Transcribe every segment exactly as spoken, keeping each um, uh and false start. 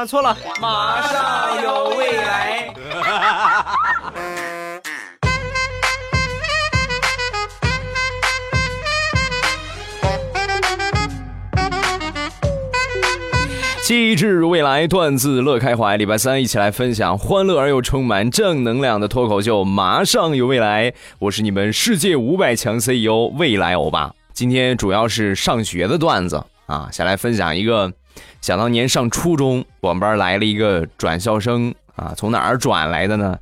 啊，错了，马上有未来。机智如未来，段子乐开怀。礼拜三一起来分享欢乐而又充满正能量的脱口秀《马上有未来》。我是你们世界五百强 C E O 未来欧巴。今天主要是上学的段子啊，下来分享一个。想当年上初中，我们班来了一个转校生啊，从哪儿转来的呢？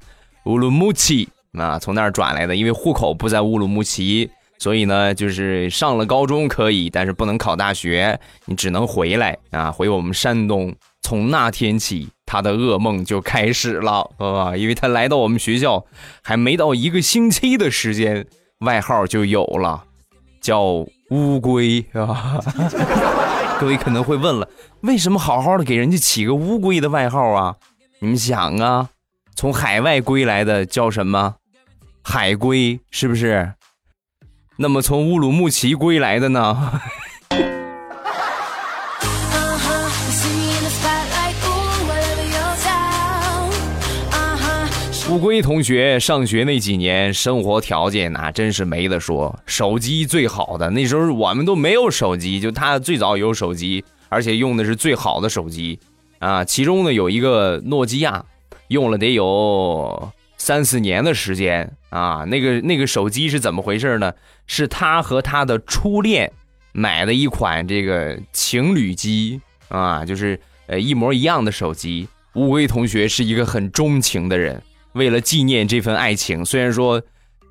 乌鲁木齐啊，从那儿转来的，因为户口不在乌鲁木齐。所以呢，就是上了高中可以，但是不能考大学，你只能回来啊，回我们山东。从那天起，他的噩梦就开始了啊，因为他来到我们学校，还没到一个星期的时间，外号就有了，叫乌龟啊。各位可能会问了，为什么好好的给人家起个乌龟的外号啊？你们想啊，从海外归来的叫什么？海龟，是不是？那么从乌鲁木齐归来的呢？乌龟同学上学那几年生活条件那、啊、真是没得说，手机最好的，那时候我们都没有手机，就他最早有手机，而且用的是最好的手机啊。其中呢有一个诺基亚，用了得有三四年的时间啊，那个那个手机是怎么回事呢？是他和他的初恋买的一款这个情侣机啊，就是呃一模一样的手机。乌龟同学是一个很钟情的人，为了纪念这份爱情，虽然说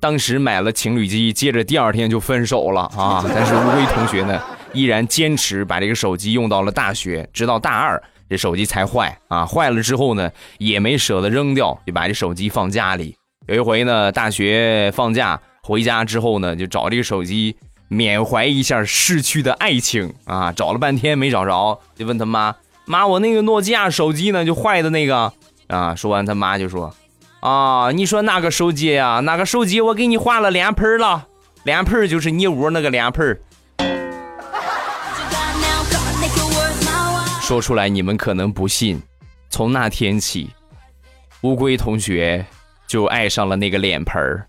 当时买了情侣机，接着第二天就分手了啊，但是乌龟同学呢依然坚持把这个手机用到了大学，直到大二。这手机才坏啊！坏了之后呢，也没舍得扔掉，就把这手机放家里。有一回呢，大学放假回家之后呢，就找这个手机缅怀一下逝去的爱情啊！找了半天没找着，就问他妈：“妈，我那个诺基亚手机呢？就坏的那个啊！”说完，他妈就说：“啊，你说哪个手机呀、啊？哪个手机？我给你换了两盆了，两盆就是你屋那个两盆。”说出来你们可能不信，从那天起，乌龟同学就爱上了那个脸盆儿。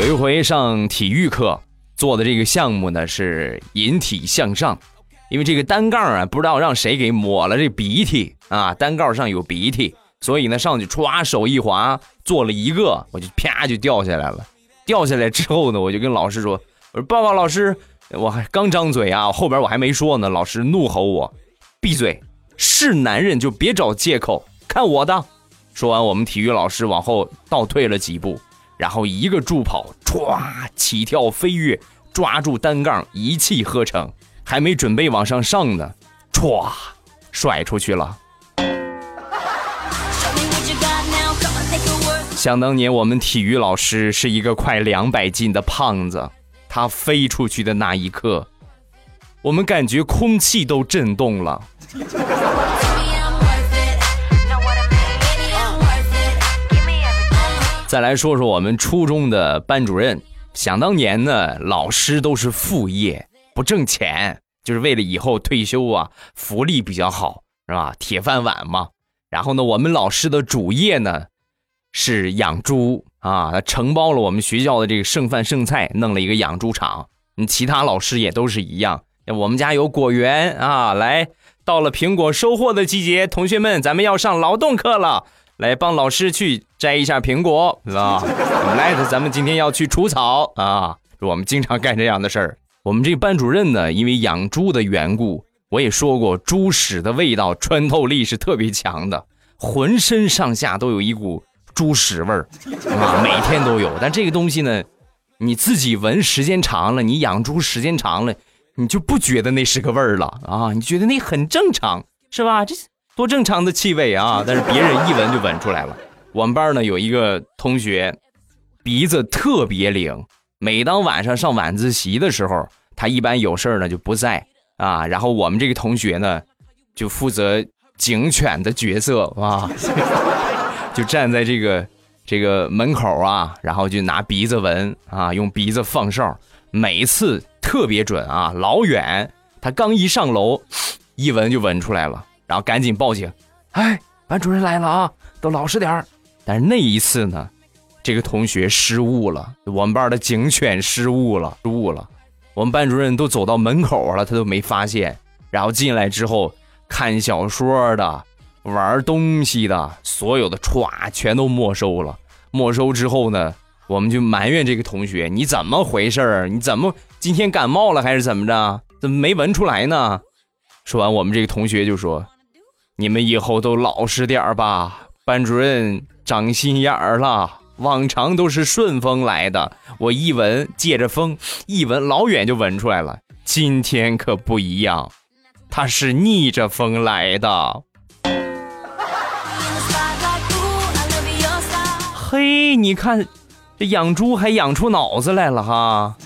有一回上体育课，做的这个项目呢是引体向上，因为这个单杠啊，不知道让谁给抹了这鼻涕啊，单杠上有鼻涕，所以呢上去歘手一滑，做了一个，我就啪就掉下来了。掉下来之后呢，我就跟老师说，我说报告老师，我还刚张嘴啊，后边我还没说呢，老师怒吼我，闭嘴，是男人就别找借口，看我的。说完，我们体育老师往后倒退了几步，然后一个助跑，唰，起跳飞跃，抓住单杠，一气呵成，还没准备往上上呢，唰，甩出去了。想当年我们体育老师是一个快两百斤的胖子，他飞出去的那一刻，我们感觉空气都震动了。再来说说我们初中的班主任，想当年呢，老师都是副业不挣钱，就是为了以后退休啊，福利比较好，是吧？铁饭碗嘛。然后呢，我们老师的主业呢是养猪啊，他承包了我们学校的这个剩饭剩菜，弄了一个养猪场。其他老师也都是一样，我们家有果园啊，来，到了苹果收获的季节，同学们，咱们要上劳动课了，来帮老师去摘一下苹果啊！来，咱们今天要去除草啊！我们经常干这样的事儿。我们这班主任呢，因为养猪的缘故，我也说过，猪屎的味道穿透力是特别强的，浑身上下都有一股猪屎味儿啊，每天都有。但这个东西呢，你自己闻时间长了，你养猪时间长了，你就不觉得那是个味儿了啊，你觉得那很正常，是吧？这多正常的气味啊！但是别人一闻就闻出来了。我们班呢有一个同学，鼻子特别灵，每当晚上上晚自习的时候，他一般有事儿呢就不在啊。然后我们这个同学呢，就负责警犬的角色啊。就站在这个这个门口啊，然后就拿鼻子闻啊，用鼻子放哨，每一次特别准啊，老远他刚一上楼一闻就闻出来了，然后赶紧报警，哎，班主任来了啊，都老实点儿。但是那一次呢，这个同学失误了，我们班的警犬失误了失误了我们班主任都走到门口了，他都没发现。然后进来之后，看小说的、玩东西的，所有的歘全都没收了。没收之后呢，我们就埋怨这个同学：“你怎么回事？你怎么今天感冒了还是怎么着？怎么没闻出来呢？”说完，我们这个同学就说：“你们以后都老实点吧，班主任长心眼儿了。”往常都是顺风来的，我一闻借着风一闻老远就闻出来了，今天可不一样，他是逆着风来的。嘿，你看这养猪还养出脑子来了哈。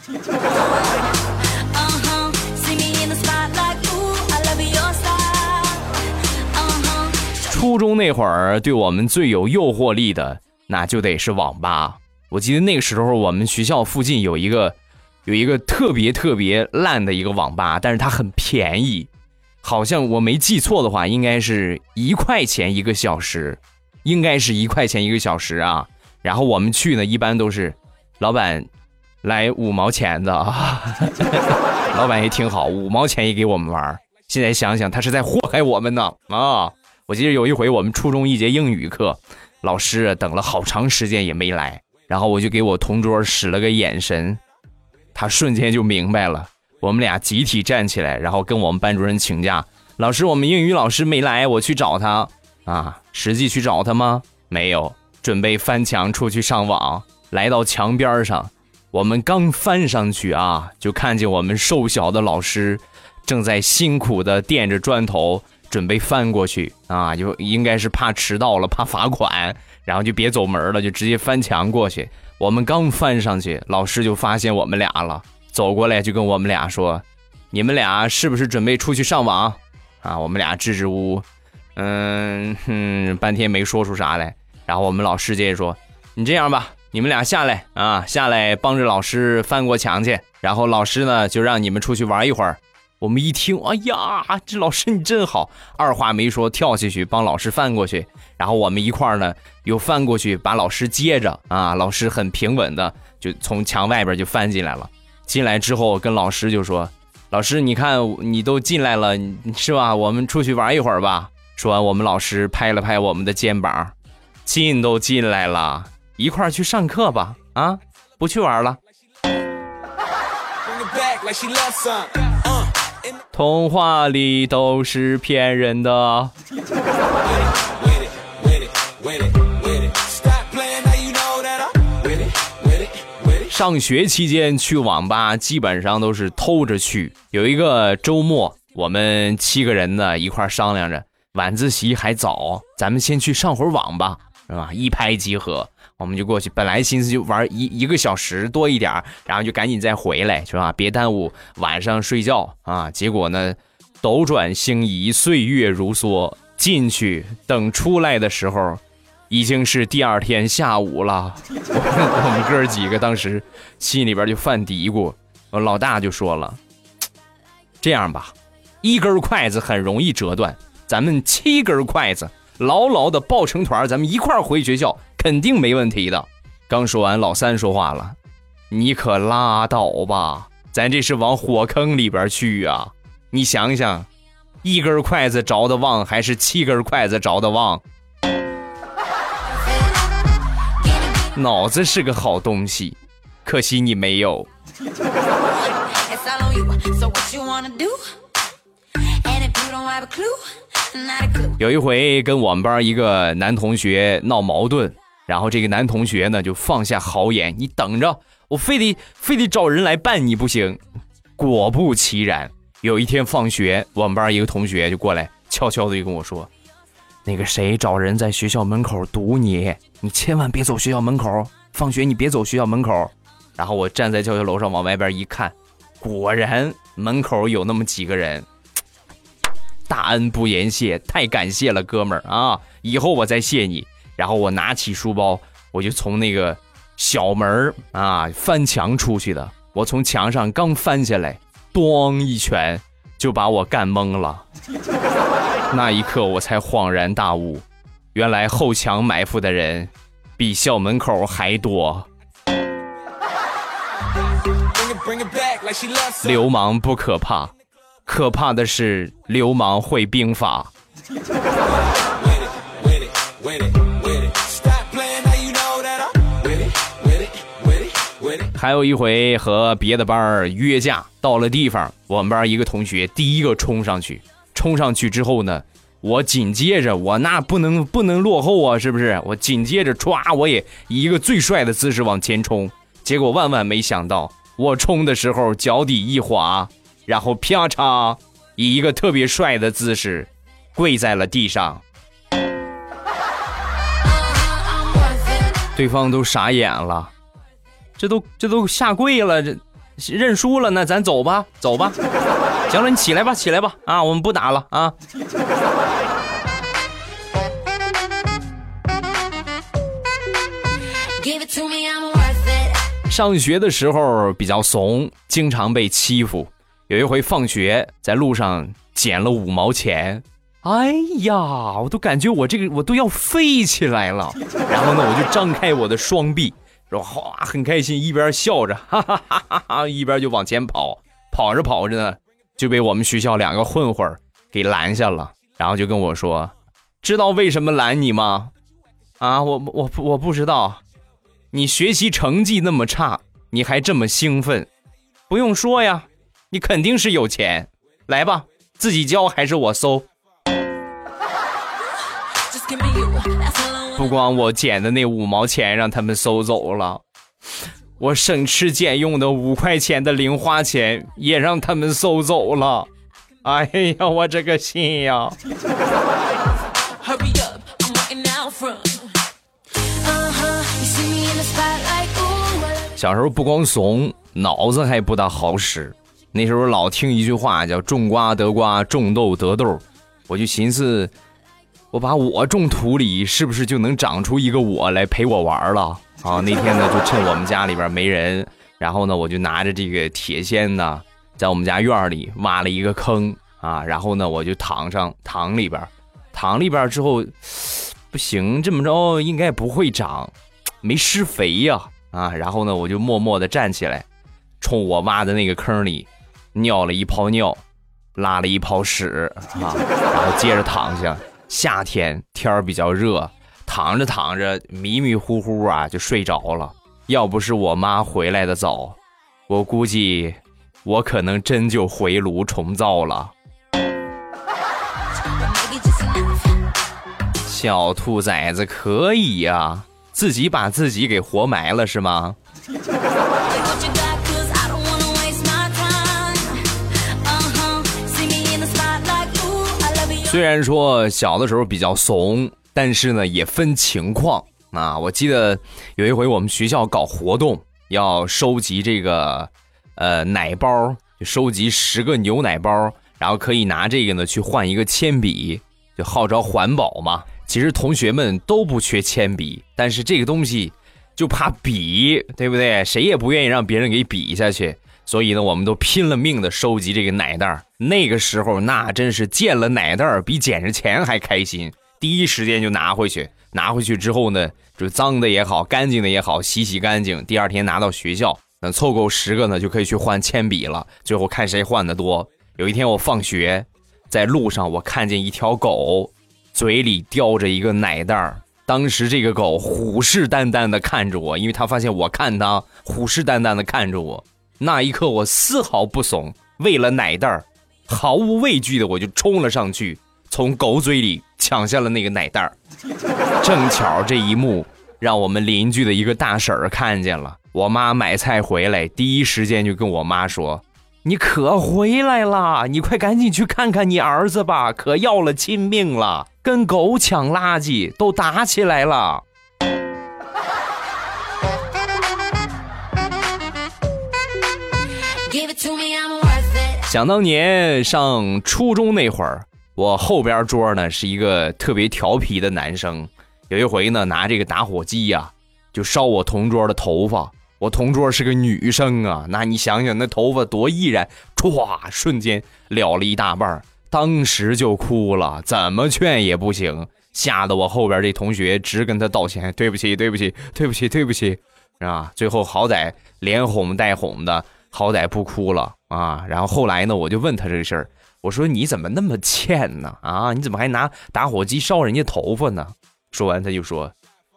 初中那会儿对我们最有诱惑力的那就得是网吧。我记得那个时候我们学校附近有一个有一个特别特别烂的一个网吧，但是它很便宜，好像我没记错的话应该是一块钱一个小时，应该是一块钱一个小时啊。然后我们去呢一般都是老板来五毛钱的啊，老板也挺好，五毛钱也给我们玩。现在想想他是在祸害我们呢啊！我记得有一回我们初中一节英语课，老师等了好长时间也没来，然后我就给我同桌使了个眼神，他瞬间就明白了，我们俩集体站起来，然后跟我们班主任请假，老师我们英语老师没来，我去找他啊。实际去找他吗？没有，准备翻墙出去上网，来到墙边上，我们刚翻上去啊，就看见我们瘦小的老师正在辛苦的垫着砖头准备翻过去啊，就应该是怕迟到了，怕罚款，然后就别走门了，就直接翻墙过去。我们刚翻上去，老师就发现我们俩了，走过来就跟我们俩说：“你们俩是不是准备出去上网？”啊，我们俩支支吾吾，嗯哼，半天没说出啥来。然后我们老师接着说：“你这样吧，你们俩下来啊，下来帮着老师翻过墙去。然后老师呢，就让你们出去玩一会儿。”我们一听，哎呀，这老师你真好，二话没说跳下去帮老师翻过去，然后我们一块儿呢又翻过去把老师接着啊，老师很平稳的就从墙外边就翻进来了。进来之后跟老师就说：“老师你看你都进来了是吧，我们出去玩一会儿吧。”说完我们老师拍了拍我们的肩膀：“进都进来了，一块儿去上课吧，啊，不去玩了。”童话里都是骗人的。上学期间去网吧基本上都是偷着去。有一个周末，我们七个人呢一块商量着，晚自习还早，咱们先去上会儿网吧，是吧？一拍即合，我们就过去。本来心思就玩一一个小时多一点，然后就赶紧再回来，是吧？别耽误晚上睡觉啊。结果呢，斗转星移，岁月如梭，进去等出来的时候，已经是第二天下午了。我们哥几个当时心里边就犯嘀咕，老大就说了：“这样吧，一根筷子很容易折断，咱们七根筷子牢牢的抱成团，咱们一块儿回学校。”肯定没问题的。刚说完，老三说话了：“你可拉倒吧，咱这是往火坑里边去啊！你想想，一根筷子着的旺还是七根筷子着的旺？”脑子是个好东西，可惜你没有。有一回跟我们班一个男同学闹矛盾，然后这个男同学呢就放下豪言：“你等着，我非得非得找人来办你不行。”果不其然，有一天放学，我们班一个同学就过来，悄悄的就跟我说：“那个谁找人在学校门口堵你，你千万别走学校门口，放学你别走学校门口。”然后我站在教学楼上往外边一看，果然门口有那么几个人。大恩不言谢，太感谢了哥们儿啊，以后我再谢你。然后我拿起书包，我就从那个小门啊翻墙出去的。我从墙上刚翻下来，咣一拳就把我干懵了。那一刻我才恍然大悟，原来后墙埋伏的人比校门口还多。流氓不可怕，可怕的是流氓会兵法。还有一回和别的班约架，到了地方，我们班一个同学第一个冲上去，冲上去之后呢，我紧接着我那不能不能落后啊，是不是？我紧接着唰，我也以一个最帅的姿势往前冲，结果万万没想到，我冲的时候脚底一滑，然后啪嚓，以一个特别帅的姿势跪在了地上。对方都傻眼了。这都这都下跪了，这认输了，那咱走吧走吧，行了，你起来吧起来吧啊，我们不打了啊。上学的时候比较怂，经常被欺负。有一回放学在路上捡了五毛钱，哎呀，我都感觉我这个我都要飞起来了。然后呢，我就张开我的双臂。然后哇，很开心，一边笑着，哈哈哈哈哈，一边就往前跑。跑着跑着呢，就被我们学校两个混混给拦下了，然后就跟我说：“知道为什么拦你吗？”啊，我我我不知道。你学习成绩那么差，你还这么兴奋，不用说呀，你肯定是有钱。来吧，自己交还是我搜？不光我捡的那五毛钱让他们收走了，我省吃俭用的五块钱的零花钱也让他们收走了。哎呀，我这个心呀！小时候不光怂，脑子还不大好使。那时候老听一句话叫“种瓜得瓜，种豆得豆”，我就寻思。我把我种土里，是不是就能长出一个我来陪我玩了啊？那天呢，就趁我们家里边没人，然后呢，我就拿着这个铁锨呢，在我们家院里挖了一个坑啊，然后呢，我就躺上躺里边，躺里边之后，不行，这么着应该不会长，没施肥呀啊，啊，然后呢，我就默默的站起来，冲我挖的那个坑里尿了一泡尿，拉了一泡屎啊，然后接着躺下。夏天天比较热，躺着躺着迷迷糊糊啊就睡着了。要不是我妈回来的早，我估计我可能真就回炉重造了。小兔崽子可以呀、啊，自己把自己给活埋了是吗？虽然说小的时候比较怂，但是呢也分情况啊。我记得有一回我们学校搞活动，要收集这个呃奶包，就收集十个牛奶包，然后可以拿这个呢去换一个铅笔，就号召环保嘛。其实同学们都不缺铅笔，但是这个东西就怕比，对不对？谁也不愿意让别人给比下去。所以呢，我们都拼了命的收集这个奶袋。那个时候，那真是见了奶袋比捡着钱还开心。第一时间就拿回去，拿回去之后呢，就脏的也好，干净的也好，洗洗干净。第二天拿到学校，那凑够十个呢，就可以去换铅笔了。最后看谁换的多。有一天我放学，在路上我看见一条狗，嘴里叼着一个奶袋。当时这个狗虎视眈眈的看着我，因为它发现我看它，虎视眈眈的看着我。那一刻我丝毫不怂，为了奶袋毫无畏惧的我就冲了上去，从狗嘴里抢下了那个奶袋。正巧这一幕让我们邻居的一个大婶看见了，我妈买菜回来第一时间就跟我妈说：“你可回来了，你快赶紧去看看你儿子吧，可要了亲命了，跟狗抢垃圾都打起来了。”想当年上初中那会儿，我后边桌呢是一个特别调皮的男生。有一回呢，拿这个打火机呀、啊，就烧我同桌的头发。我同桌是个女生啊，那你想想那头发多易燃，唰，瞬间了了一大半，当时就哭了，怎么劝也不行，吓得我后边这同学直跟他道歉，对不起对不起对不起对不起啊！最后好歹连哄带哄的，好歹不哭了啊。然后后来呢，我就问他这事儿，我说你怎么那么欠呢啊？你怎么还拿打火机烧人家头发呢？说完他就说，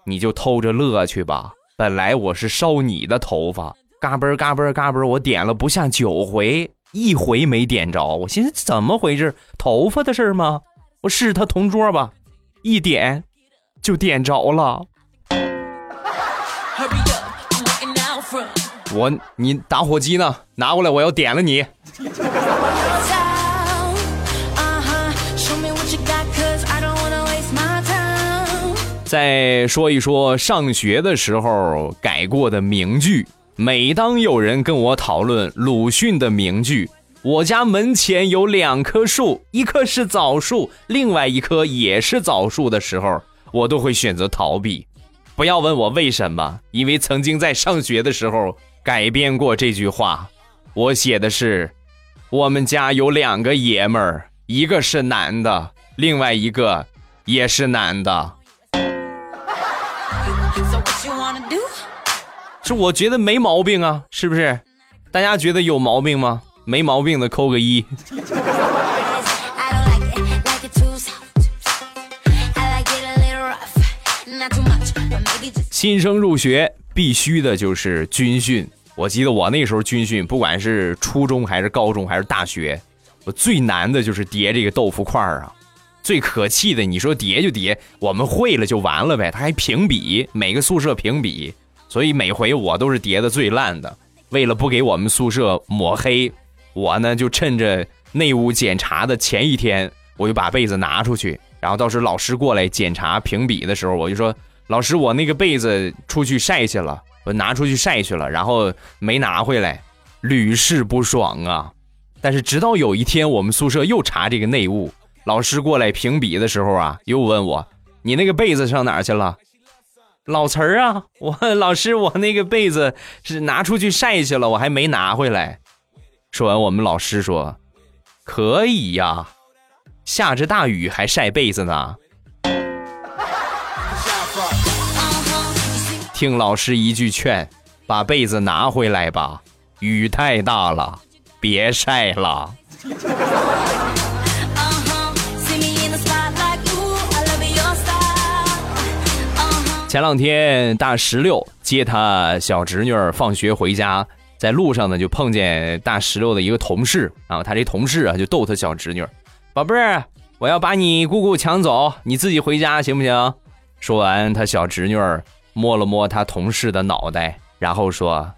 你就偷着乐去吧，本来我是烧你的头发，嘎嘣嘎嘣嘎嘣，我点了不下九回，一回没点着。我寻思怎么回事，头发的事吗？我是他同桌吧，一点就点着了。我你打火机呢？拿过来，我要点了你。再说一说上学的时候改过的名句。每当有人跟我讨论鲁迅的名句，我家门前有两棵树，一棵是枣树，另外一棵也是枣树的时候，我都会选择逃避。不要问我为什么，因为曾经在上学的时候改编过这句话。我写的是，我们家有两个爷们儿，一个是男的，另外一个也是男的。是，我觉得没毛病啊，是不是？大家觉得有毛病吗？没毛病的扣个一。新生入学必须的就是军训。我记得我那时候军训，不管是初中还是高中还是大学，我最难的就是叠这个豆腐块啊。最可气的，你说叠就叠，我们会了就完了呗，他还评比，每个宿舍评比，所以每回我都是叠的最烂的。为了不给我们宿舍抹黑，我呢就趁着内务检查的前一天，我就把被子拿出去，然后到时老师过来检查评比的时候，我就说，老师，我那个被子出去晒去了，我拿出去晒去了，然后没拿回来，屡试不爽啊。但是直到有一天我们宿舍又查这个内务，老师过来评比的时候啊，又问我，你那个被子上哪儿去了？老词儿啊，我老师，我那个被子是拿出去晒去了，我还没拿回来。说完，我们老师说，可以呀、啊，下着大雨还晒被子呢。听老师一句劝，把被子拿回来吧，雨太大了，别晒了。前两天大石榴接他小侄女放学回家，在路上呢就碰见大石榴的一个同事啊，他这同事啊就逗他小侄女，宝贝儿，我要把你姑姑抢走，你自己回家行不行？说完，他小侄女摸了摸他同事的脑袋，然后说，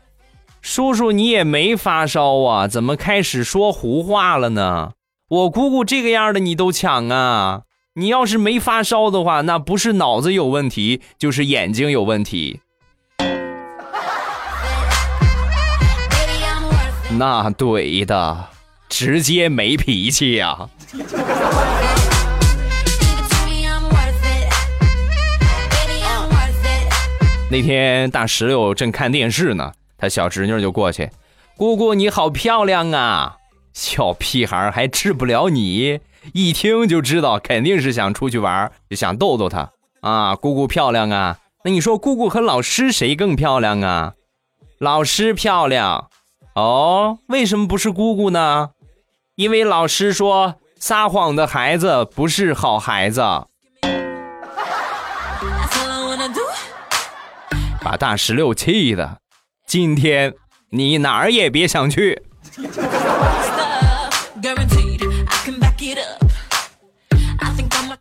叔叔你也没发烧啊，怎么开始说胡话了呢？我姑姑这个样的你都抢啊，你要是没发烧的话，那不是脑子有问题就是眼睛有问题。那对的，直接没脾气呀、啊。那天大石榴正看电视呢，他小侄女就过去，姑姑你好漂亮啊。小屁孩还治不了你，一听就知道肯定是想出去玩，就想逗逗他啊，姑姑漂亮啊，那你说姑姑和老师谁更漂亮啊？老师漂亮。哦，为什么不是姑姑呢？因为老师说撒谎的孩子不是好孩子。把大石榴气的，今天你哪儿也别想去。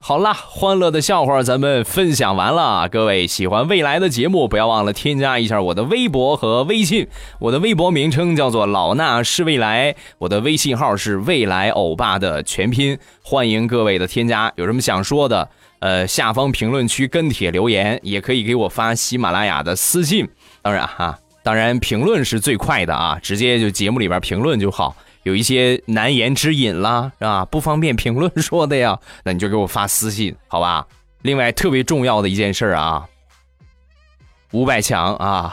好啦，欢乐的笑话咱们分享完了。各位喜欢未来的节目，不要忘了添加一下我的微博和微信。我的微博名称叫做老衲是未来，我的微信号是未来欧巴的全拼，欢迎各位的添加。有什么想说的？呃，下方评论区跟帖留言，也可以给我发喜马拉雅的私信。当然啊，当然评论是最快的啊，直接就节目里边评论就好。有一些难言之隐啦，啊，不方便评论说的呀，那你就给我发私信，好吧？另外特别重要的一件事啊，五百强啊。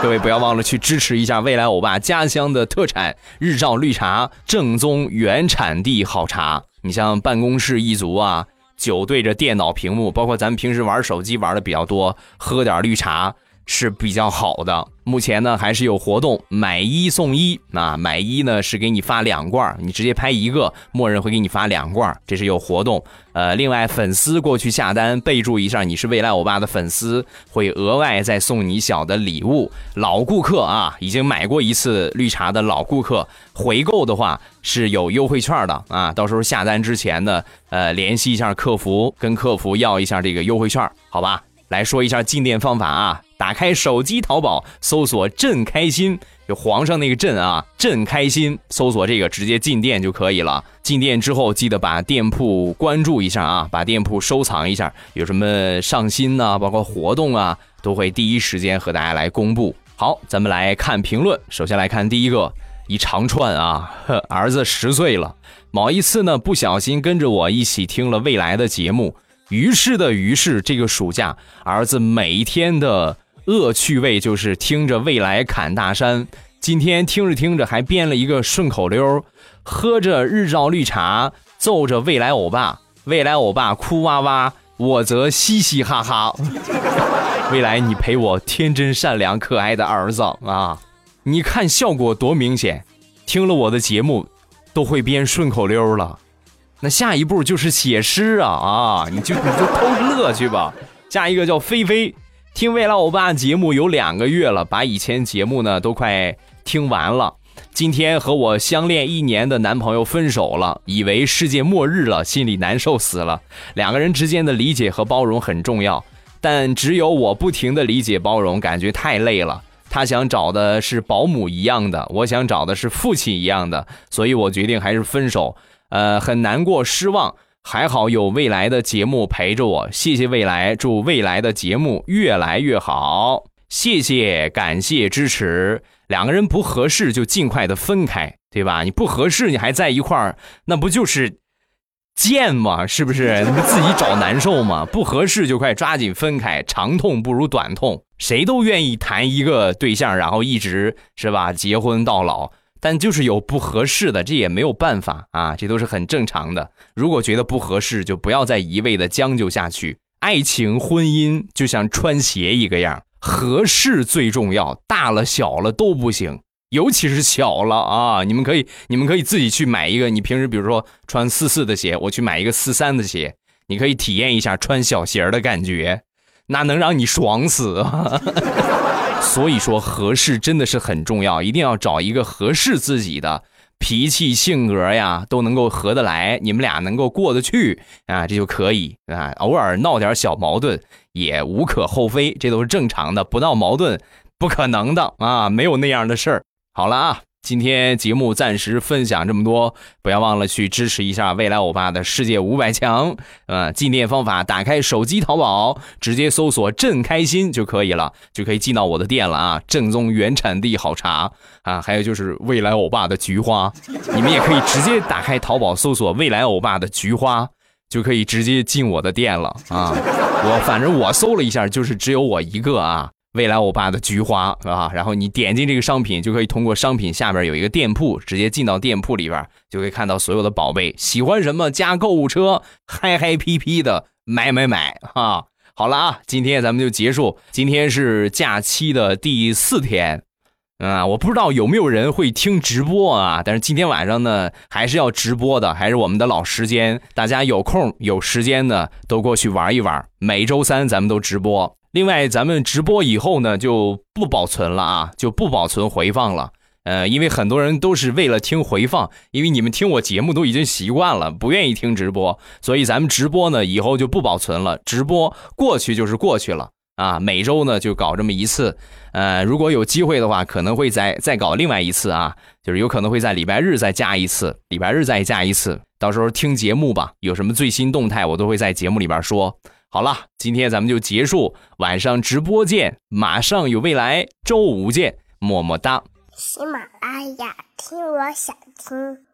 各位不要忘了去支持一下未来欧巴家乡的特产日照绿茶，正宗原产地好茶。你像办公室一族啊，久对着电脑屏幕，包括咱们平时玩手机玩的比较多，喝点绿茶是比较好的。目前呢还是有活动，买一送一啊，买一呢是给你发两罐，你直接拍一个，默认会给你发两罐，这是有活动。呃，另外粉丝过去下单备注一下你是未来欧巴的粉丝，会额外再送你小的礼物。老顾客啊，已经买过一次绿茶的老顾客，回购的话是有优惠券的啊，到时候下单之前呢，呃，联系一下客服，跟客服要一下这个优惠券，好吧？来说一下进店方法啊，打开手机淘宝，搜索朕开心，就皇上那个朕啊，朕开心，搜索这个直接进店就可以了。进店之后记得把店铺关注一下啊，把店铺收藏一下，有什么上新啊，包括活动啊，都会第一时间和大家来公布。好，咱们来看评论，首先来看第一个，一长串啊，儿子十岁了，某一次呢不小心跟着我一起听了未来的节目，于是的于是这个暑假儿子每一天的恶趣味就是听着未来侃大山，今天听着听着还编了一个顺口溜，喝着日照绿茶奏着未来欧巴，未来欧巴哭哇哇，我则嘻嘻哈哈。未来你陪我天真善良可爱的儿子啊，你看效果多明显，听了我的节目都会编顺口溜了，那下一步就是写诗啊啊！你就你就偷乐去吧。下一个叫菲菲，听未来欧巴节目有两个月了，把以前节目呢都快听完了。今天和我相恋一年的男朋友分手了，以为世界末日了，心里难受死了。两个人之间的理解和包容很重要，但只有我不停的理解包容，感觉太累了。他想找的是保姆一样的，我想找的是父亲一样的，所以我决定还是分手。呃，很难过，失望，还好有未来的节目陪着我，谢谢未来，祝未来的节目越来越好，谢谢，感谢支持。两个人不合适就尽快的分开，对吧？你不合适你还在一块儿，那不就是贱吗？是不是？你自己找难受吗？不合适就快抓紧分开，长痛不如短痛，谁都愿意谈一个对象，然后一直是吧，结婚到老。但就是有不合适的，这也没有办法啊，这都是很正常的。如果觉得不合适，就不要再一味的将就下去。爱情、婚姻就像穿鞋一个样，合适最重要，大了小了都不行，尤其是小了啊！你们可以，你们可以自己去买一个，你平时比如说穿四四的鞋，我去买一个四三的鞋，你可以体验一下穿小鞋的感觉，那能让你爽死啊！所以说合适真的是很重要，一定要找一个合适自己的，脾气性格呀都能够合得来，你们俩能够过得去啊，这就可以啊。偶尔闹点小矛盾也无可厚非，这都是正常的，不闹矛盾不可能的啊，没有那样的事儿。好了啊，今天节目暂时分享这么多，不要忘了去支持一下未来欧巴的世界五百强。呃，进店方法，打开手机淘宝，直接搜索朕开心就可以了，就可以进到我的店了啊，正宗原产地好茶啊，还有就是未来欧巴的菊花，你们也可以直接打开淘宝搜索未来欧巴的菊花，就可以直接进我的店了啊。我反正我搜了一下，就是只有我一个啊。未来欧巴的菊花啊，然后你点进这个商品，就可以通过商品下边有一个店铺，直接进到店铺里边，就可以看到所有的宝贝，喜欢什么加购物车，嗨嗨皮皮的买买买啊！好了啊，今天咱们就结束，今天是假期的第四天。嗯，我不知道有没有人会听直播啊，但是今天晚上呢还是要直播的，还是我们的老时间，大家有空有时间呢都过去玩一玩，每周三咱们都直播。另外咱们直播以后呢就不保存了啊，就不保存回放了，呃，因为很多人都是为了听回放，因为你们听我节目都已经习惯了，不愿意听直播，所以咱们直播呢以后就不保存了，直播过去就是过去了。啊，每周呢就搞这么一次，呃，如果有机会的话，可能会再再搞另外一次啊，就是有可能会在礼拜日再加一次，礼拜日再加一次，到时候听节目吧，有什么最新动态我都会在节目里边说。好了，今天咱们就结束，晚上直播见，马上有未来，周五见，么么哒。喜马拉雅，听我想听。